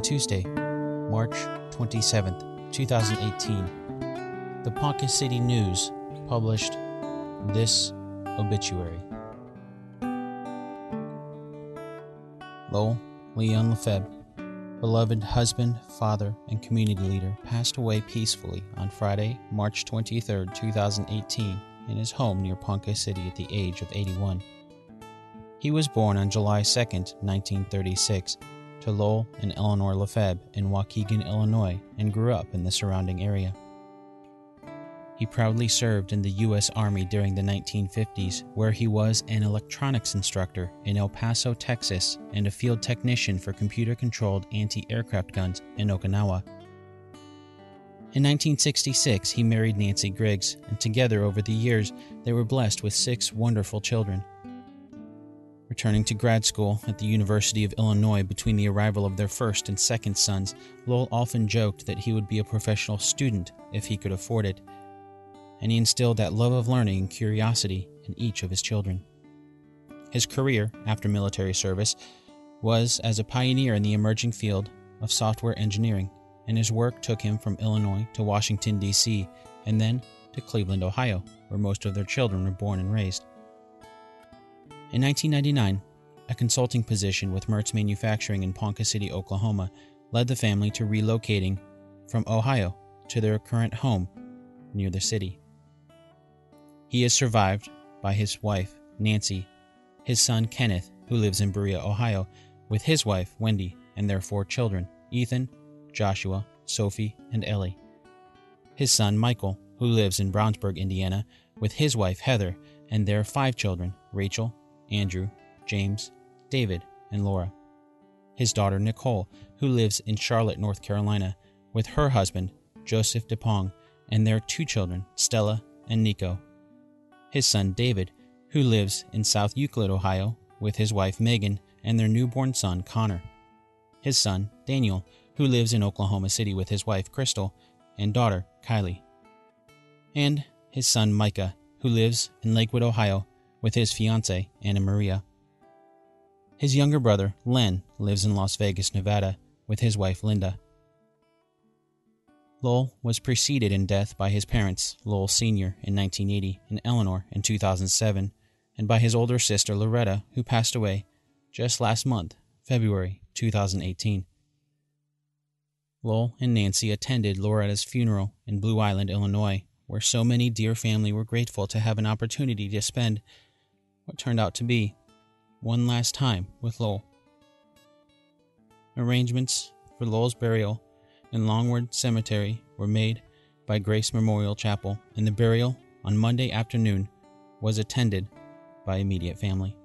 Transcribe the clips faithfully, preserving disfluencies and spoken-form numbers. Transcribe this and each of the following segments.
on Tuesday, March twenty-seventh, twenty eighteen, the Ponca City News published this obituary. Lowell Leon Lefebvre, beloved husband, father, and community leader, passed away peacefully on Friday, March twenty-third, twenty eighteen, in his home near Ponca City at the age of eighty-one. He was born on July second, nineteen thirty-six, to Lowell and Eleanor Lefebvre in Waukegan, Illinois, and grew up in the surrounding area. He proudly served in the U S Army during the nineteen fifties, where he was an electronics instructor in El Paso, Texas, and a field technician for computer-controlled anti-aircraft guns in Okinawa. In nineteen sixty-six, he married Nancy Griggs, and together over the years, they were blessed with six wonderful children. Returning to grad school at the University of Illinois between the arrival of their first and second sons, Lowell often joked that he would be a professional student if he could afford it, and he instilled that love of learning and curiosity in each of his children. His career, after military service, was as a pioneer in the emerging field of software engineering, and his work took him from Illinois to Washington, D C, and then to Cleveland, Ohio, where most of their children were born and raised. In nineteen ninety-nine, a consulting position with Mertz Manufacturing in Ponca City, Oklahoma, led the family to relocating from Ohio to their current home near the city. He is survived by his wife, Nancy, his son, Kenneth, who lives in Berea, Ohio, with his wife, Wendy, and their four children, Ethan, Joshua, Sophie, and Ellie. His son, Michael, who lives in Brownsburg, Indiana, with his wife, Heather, and their five children, Rachel, Andrew, James, David, and Laura. His daughter, Nicole, who lives in Charlotte, North Carolina, with her husband, Joseph DePong, and their two children, Stella and Nico. His son David, who lives in South Euclid, Ohio, with his wife Megan and their newborn son Connor. His son Daniel, who lives in Oklahoma City with his wife Crystal and daughter Kylie. And his son Micah, who lives in Lakewood, Ohio, with his fiancée Anna Maria. His younger brother Len lives in Las Vegas, Nevada, with his wife Linda. Lowell was preceded in death by his parents, Lowell Senior in nineteen eighty and Eleanor in two thousand seven, and by his older sister Loretta, who passed away just last month, February twenty eighteen. Lowell and Nancy attended Loretta's funeral in Blue Island, Illinois, where so many dear family were grateful to have an opportunity to spend what turned out to be one last time with Lowell. Arrangements for Lowell's burial in Longwood Cemetery were made by Grace Memorial Chapel, and the burial on Monday afternoon was attended by immediate family.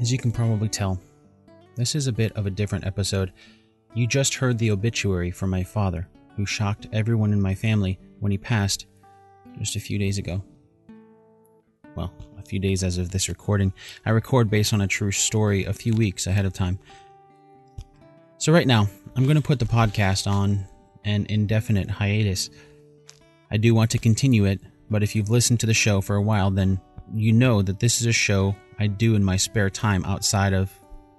As you can probably tell, this is a bit of a different episode. You just heard the obituary from my father, who shocked everyone in my family when he passed just a few days ago. Well, a few days as of this recording. I record based on a true story a few weeks ahead of time. So right now, I'm going to put the podcast on an indefinite hiatus. I do want to continue it, but if you've listened to the show for a while, then you know that this is a show I do in my spare time outside of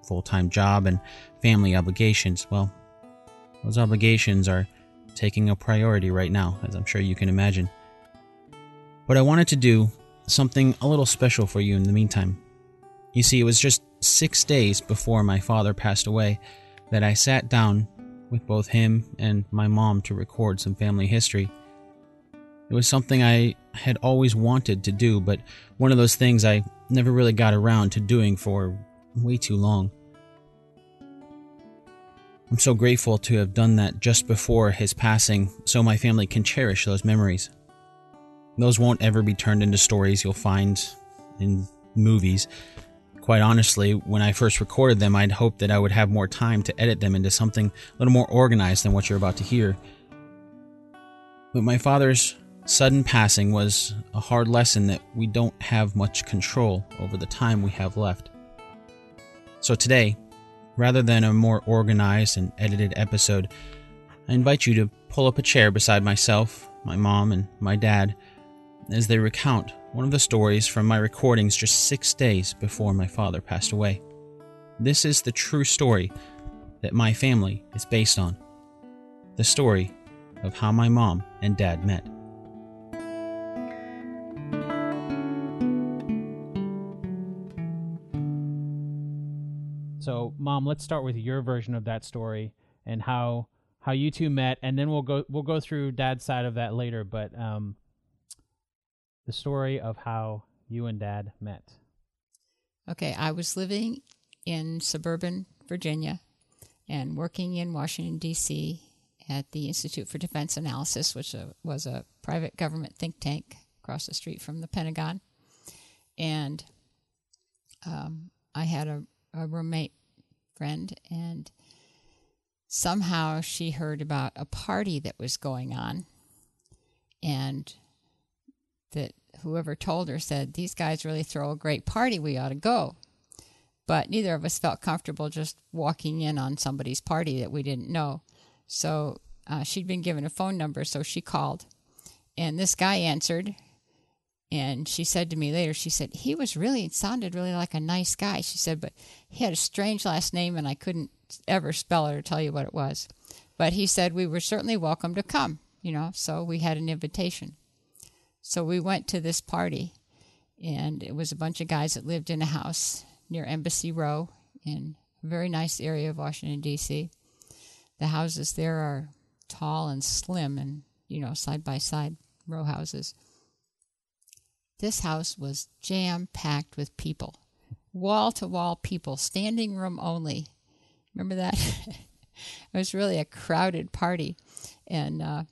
full-time job and family obligations. Well, those obligations are taking a priority right now, as I'm sure you can imagine. But I wanted to do something a little special for you in the meantime. You see, it was just six days before my father passed away that I sat down with both him and my mom to record some family history. It was something I had always wanted to do, but one of those things I never really got around to doing for way too long. I'm so grateful to have done that just before his passing, so my family can cherish those memories. Those won't ever be turned into stories you'll find in movies. Quite honestly, when I first recorded them, I'd hoped that I would have more time to edit them into something a little more organized than what you're about to hear. But my father's sudden passing was a hard lesson that we don't have much control over the time we have left. So today, rather than a more organized and edited episode, I invite you to pull up a chair beside myself, my mom, and my dad, as they recount one of the stories from my recordings just six days before my father passed away. This is the true story that my family is based on. The story of how my mom and dad met. So, Mom, let's start with your version of that story and how how you two met, and then we'll go we'll go through Dad's side of that later. But um, the story of how you and Dad met. Okay, I was living in suburban Virginia and working in Washington, D C at the Institute for Defense Analysis, which was a private government think tank across the street from the Pentagon. And um, I had a, a roommate friend, and somehow she heard about a party that was going on, and that whoever told her said, "These guys really throw a great party, we ought to go." But neither of us felt comfortable just walking in on somebody's party that we didn't know. So uh, she'd been given a phone number, so she called. And this guy answered, and she said to me later, she said, he was really, it sounded really like a nice guy. She said, but he had a strange last name, and I couldn't ever spell it or tell you what it was. But he said, we were certainly welcome to come, you know, so we had an invitation. So we went to this party, and it was a bunch of guys that lived in a house near Embassy Row in a very nice area of Washington, D C The houses there are tall and slim and, you know, side-by-side row houses. This house was jam-packed with people, wall-to-wall people, standing room only. Remember that? It was really a crowded party. And uh,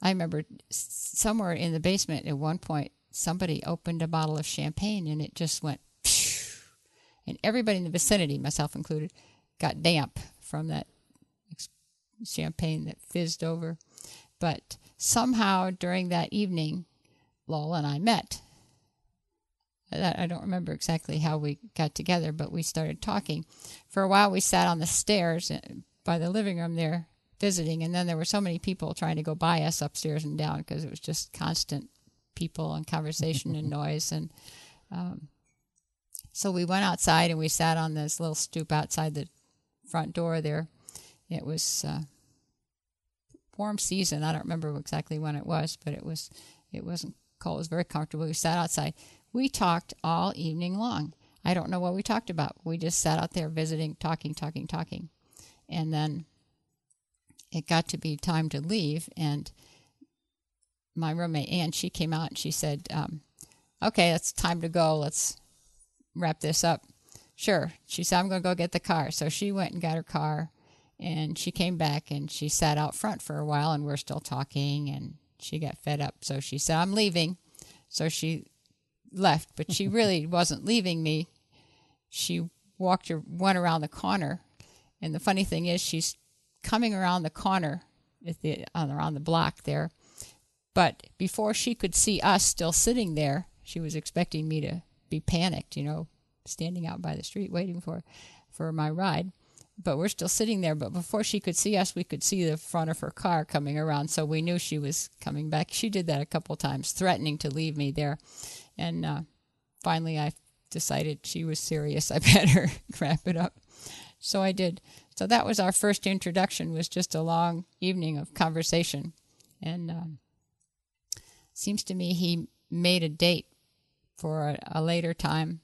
I remember somewhere in the basement at one point, somebody opened a bottle of champagne, and it just went, and everybody in the vicinity, myself included, got damp from that champagne that fizzed over. But somehow during that evening, Lowell and I met. I don't remember exactly how we got together, but we started talking. For a while, we sat on the stairs by the living room there visiting, and then there were so many people trying to go by us upstairs and down because it was just constant people and conversation and noise. And um, so we went outside, and we sat on this little stoop outside the front door there. It was uh, warm season. I don't remember exactly when it was, but it was it wasn't cold. It was very comfortable. We sat outside. We talked all evening long. I don't know what we talked about. We just sat out there visiting, talking, talking, talking. And then it got to be time to leave, and my roommate, Ann, she came out, and she said, um, okay, it's time to go. Let's wrap this up. Sure. She said, I'm going to go get the car. So she went and got her car, and she came back, and she sat out front for a while, and we're still talking, and she got fed up. So she said, I'm leaving. So she left, but she really wasn't leaving me. She walked her, went around the corner, and the funny thing is she's coming around the corner at the, around the block there, but before she could see us still sitting there, she was expecting me to be panicked, you know, standing out by the street waiting for for my ride. But we're still sitting there, but before she could see us, we could see the front of her car coming around, so we knew she was coming back. She did that a couple times, threatening to leave me there. And uh, finally I decided she was serious. I better wrap it up. So I did. So that was our first introduction, was just a long evening of conversation. And um, seems to me he made a date for a, a later time,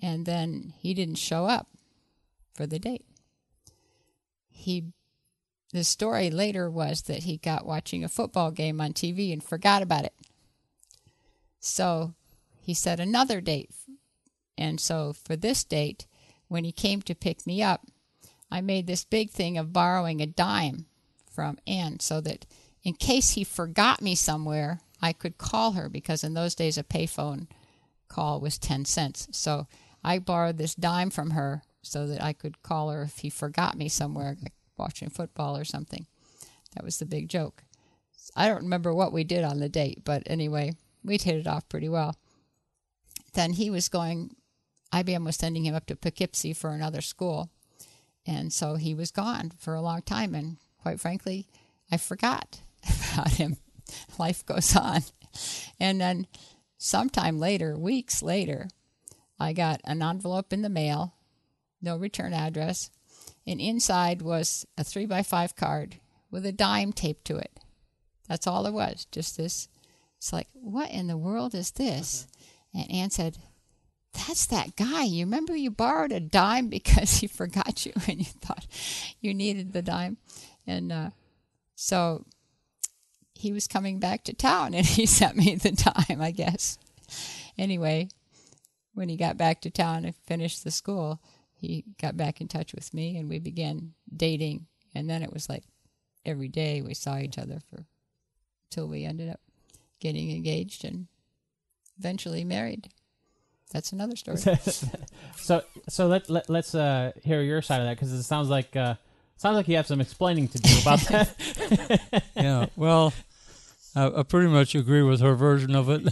and then he didn't show up for the date. He, the story later was that he got watching a football game on T V and forgot about it. So he set another date. And so for this date, when he came to pick me up, I made this big thing of borrowing a dime from Ann so that in case he forgot me somewhere, I could call her, because in those days a payphone call was ten cents. So I borrowed this dime from her so that I could call her if he forgot me somewhere, like watching football or something. That was the big joke. I don't remember what we did on the date, but anyway, we'd hit it off pretty well. Then he was going, I B M was sending him up to Poughkeepsie for another school, and so he was gone for a long time, and quite frankly, I forgot about him. Life goes on. And then Sometime later, weeks later, I got an envelope in the mail, no return address, and inside was a three by five card with a dime taped to it. That's all it was, just this. It's like, what in the world is this? Mm-hmm. And Ann said, that's that guy. You remember you borrowed a dime because he forgot you and you thought you needed the dime. And uh, so he was coming back to town and he sent me the dime, I guess. Anyway, when he got back to town and finished the school, he got back in touch with me and we began dating. And then it was like every day we saw each other for till we ended up getting engaged and eventually married. That's another story. so, so let, let let's uh, hear your side of that, because it sounds like uh, sounds like you have some explaining to do about that. Yeah. Well, I, I pretty much agree with her version of it.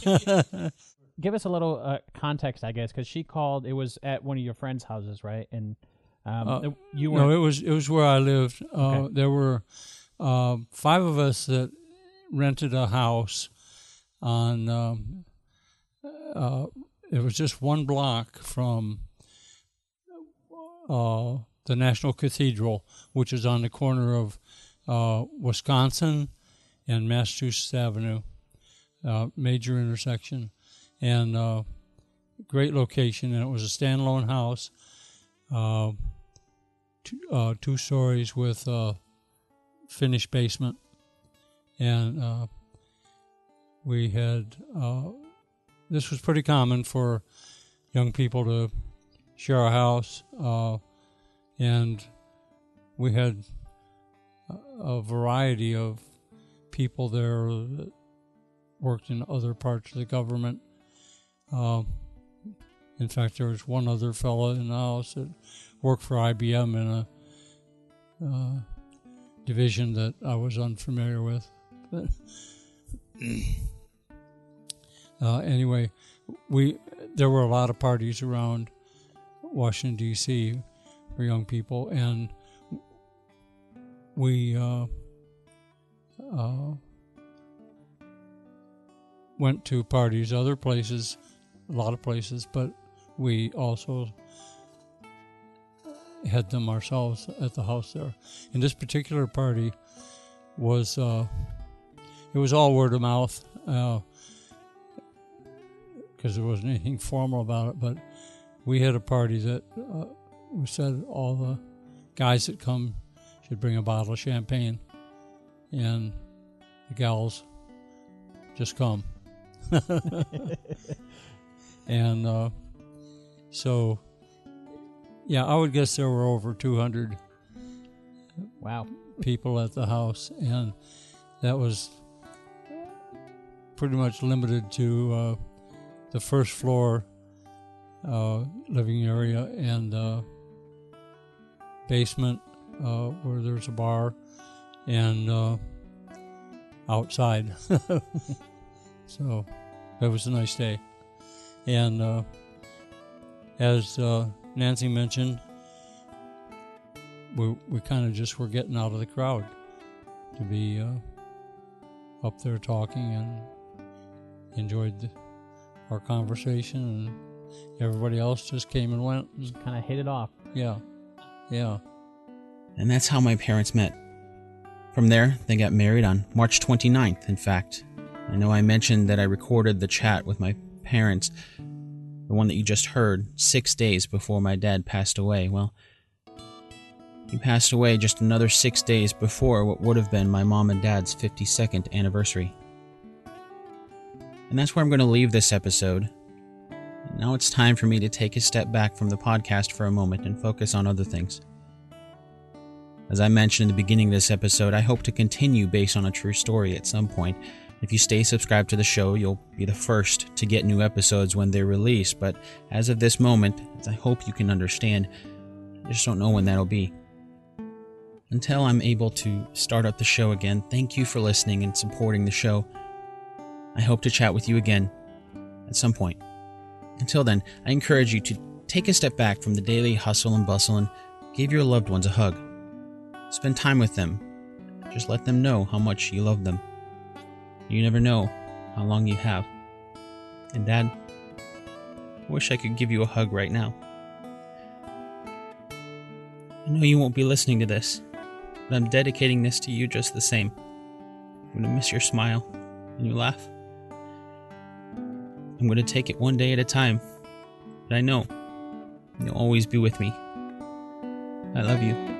Give us a little uh, context, I guess, because she called. It was at one of your friends' houses, right? And um, uh, you were. No, it was it was where I lived. Okay. Uh, there were uh, five of us that rented a house on. Um, uh, It was just one block from uh, the National Cathedral, which is on the corner of uh, Wisconsin and Massachusetts Avenue, uh, major intersection, and uh, great location. And it was a standalone house, uh, two, uh, two stories with a finished basement. And uh, we had... Uh, This was pretty common for young people to share a house, uh, and we had a variety of people there that worked in other parts of the government. Uh, in fact, there was one other fellow in the house that worked for I B M in a uh, division that I was unfamiliar with. But Uh, anyway, we there were a lot of parties around Washington, D C for young people, and we uh, uh, went to parties other places, a lot of places, but we also had them ourselves at the house there. And this particular party was, uh, it was all word of mouth. Uh, because there wasn't anything formal about it, but we had a party that uh, we said all the guys that come should bring a bottle of champagne, and the gals just come. and uh, so, yeah, I would guess there were over two hundred wow. people at the house, and that was pretty much limited to... Uh, the first floor uh, living area and uh, basement uh, where there's a bar and uh, outside. So that was a nice day. And uh, as uh, Nancy mentioned, we we kind of just were getting out of the crowd to be uh, up there talking, and enjoyed the our conversation, and everybody else just came and went. Just kind of hit it off. Yeah, yeah. And that's how my parents met. From there, they got married on March twenty-ninth, in fact. I know I mentioned that I recorded the chat with my parents, the one that you just heard, six days before my dad passed away. Well, he passed away just another six days before what would have been my mom and dad's fifty-second anniversary. And that's where I'm going to leave this episode. And now it's time for me to take a step back from the podcast for a moment and focus on other things. As I mentioned in the beginning of this episode, I hope to continue based on a true story at some point. If you stay subscribed to the show, you'll be the first to get new episodes when they're released. But as of this moment, as I hope you can understand, I just don't know when that'll be. Until I'm able to start up the show again, thank you for listening and supporting the show. I hope to chat with you again at some point. Until then, I encourage you to take a step back from the daily hustle and bustle and give your loved ones a hug. Spend time with them. Just let them know how much you love them. You never know how long you have. And Dad, I wish I could give you a hug right now. I know you won't be listening to this, but I'm dedicating this to you just the same. I'm gonna miss your smile and your laugh. I'm gonna take it one day at a time, but I know you'll always be with me. I love you.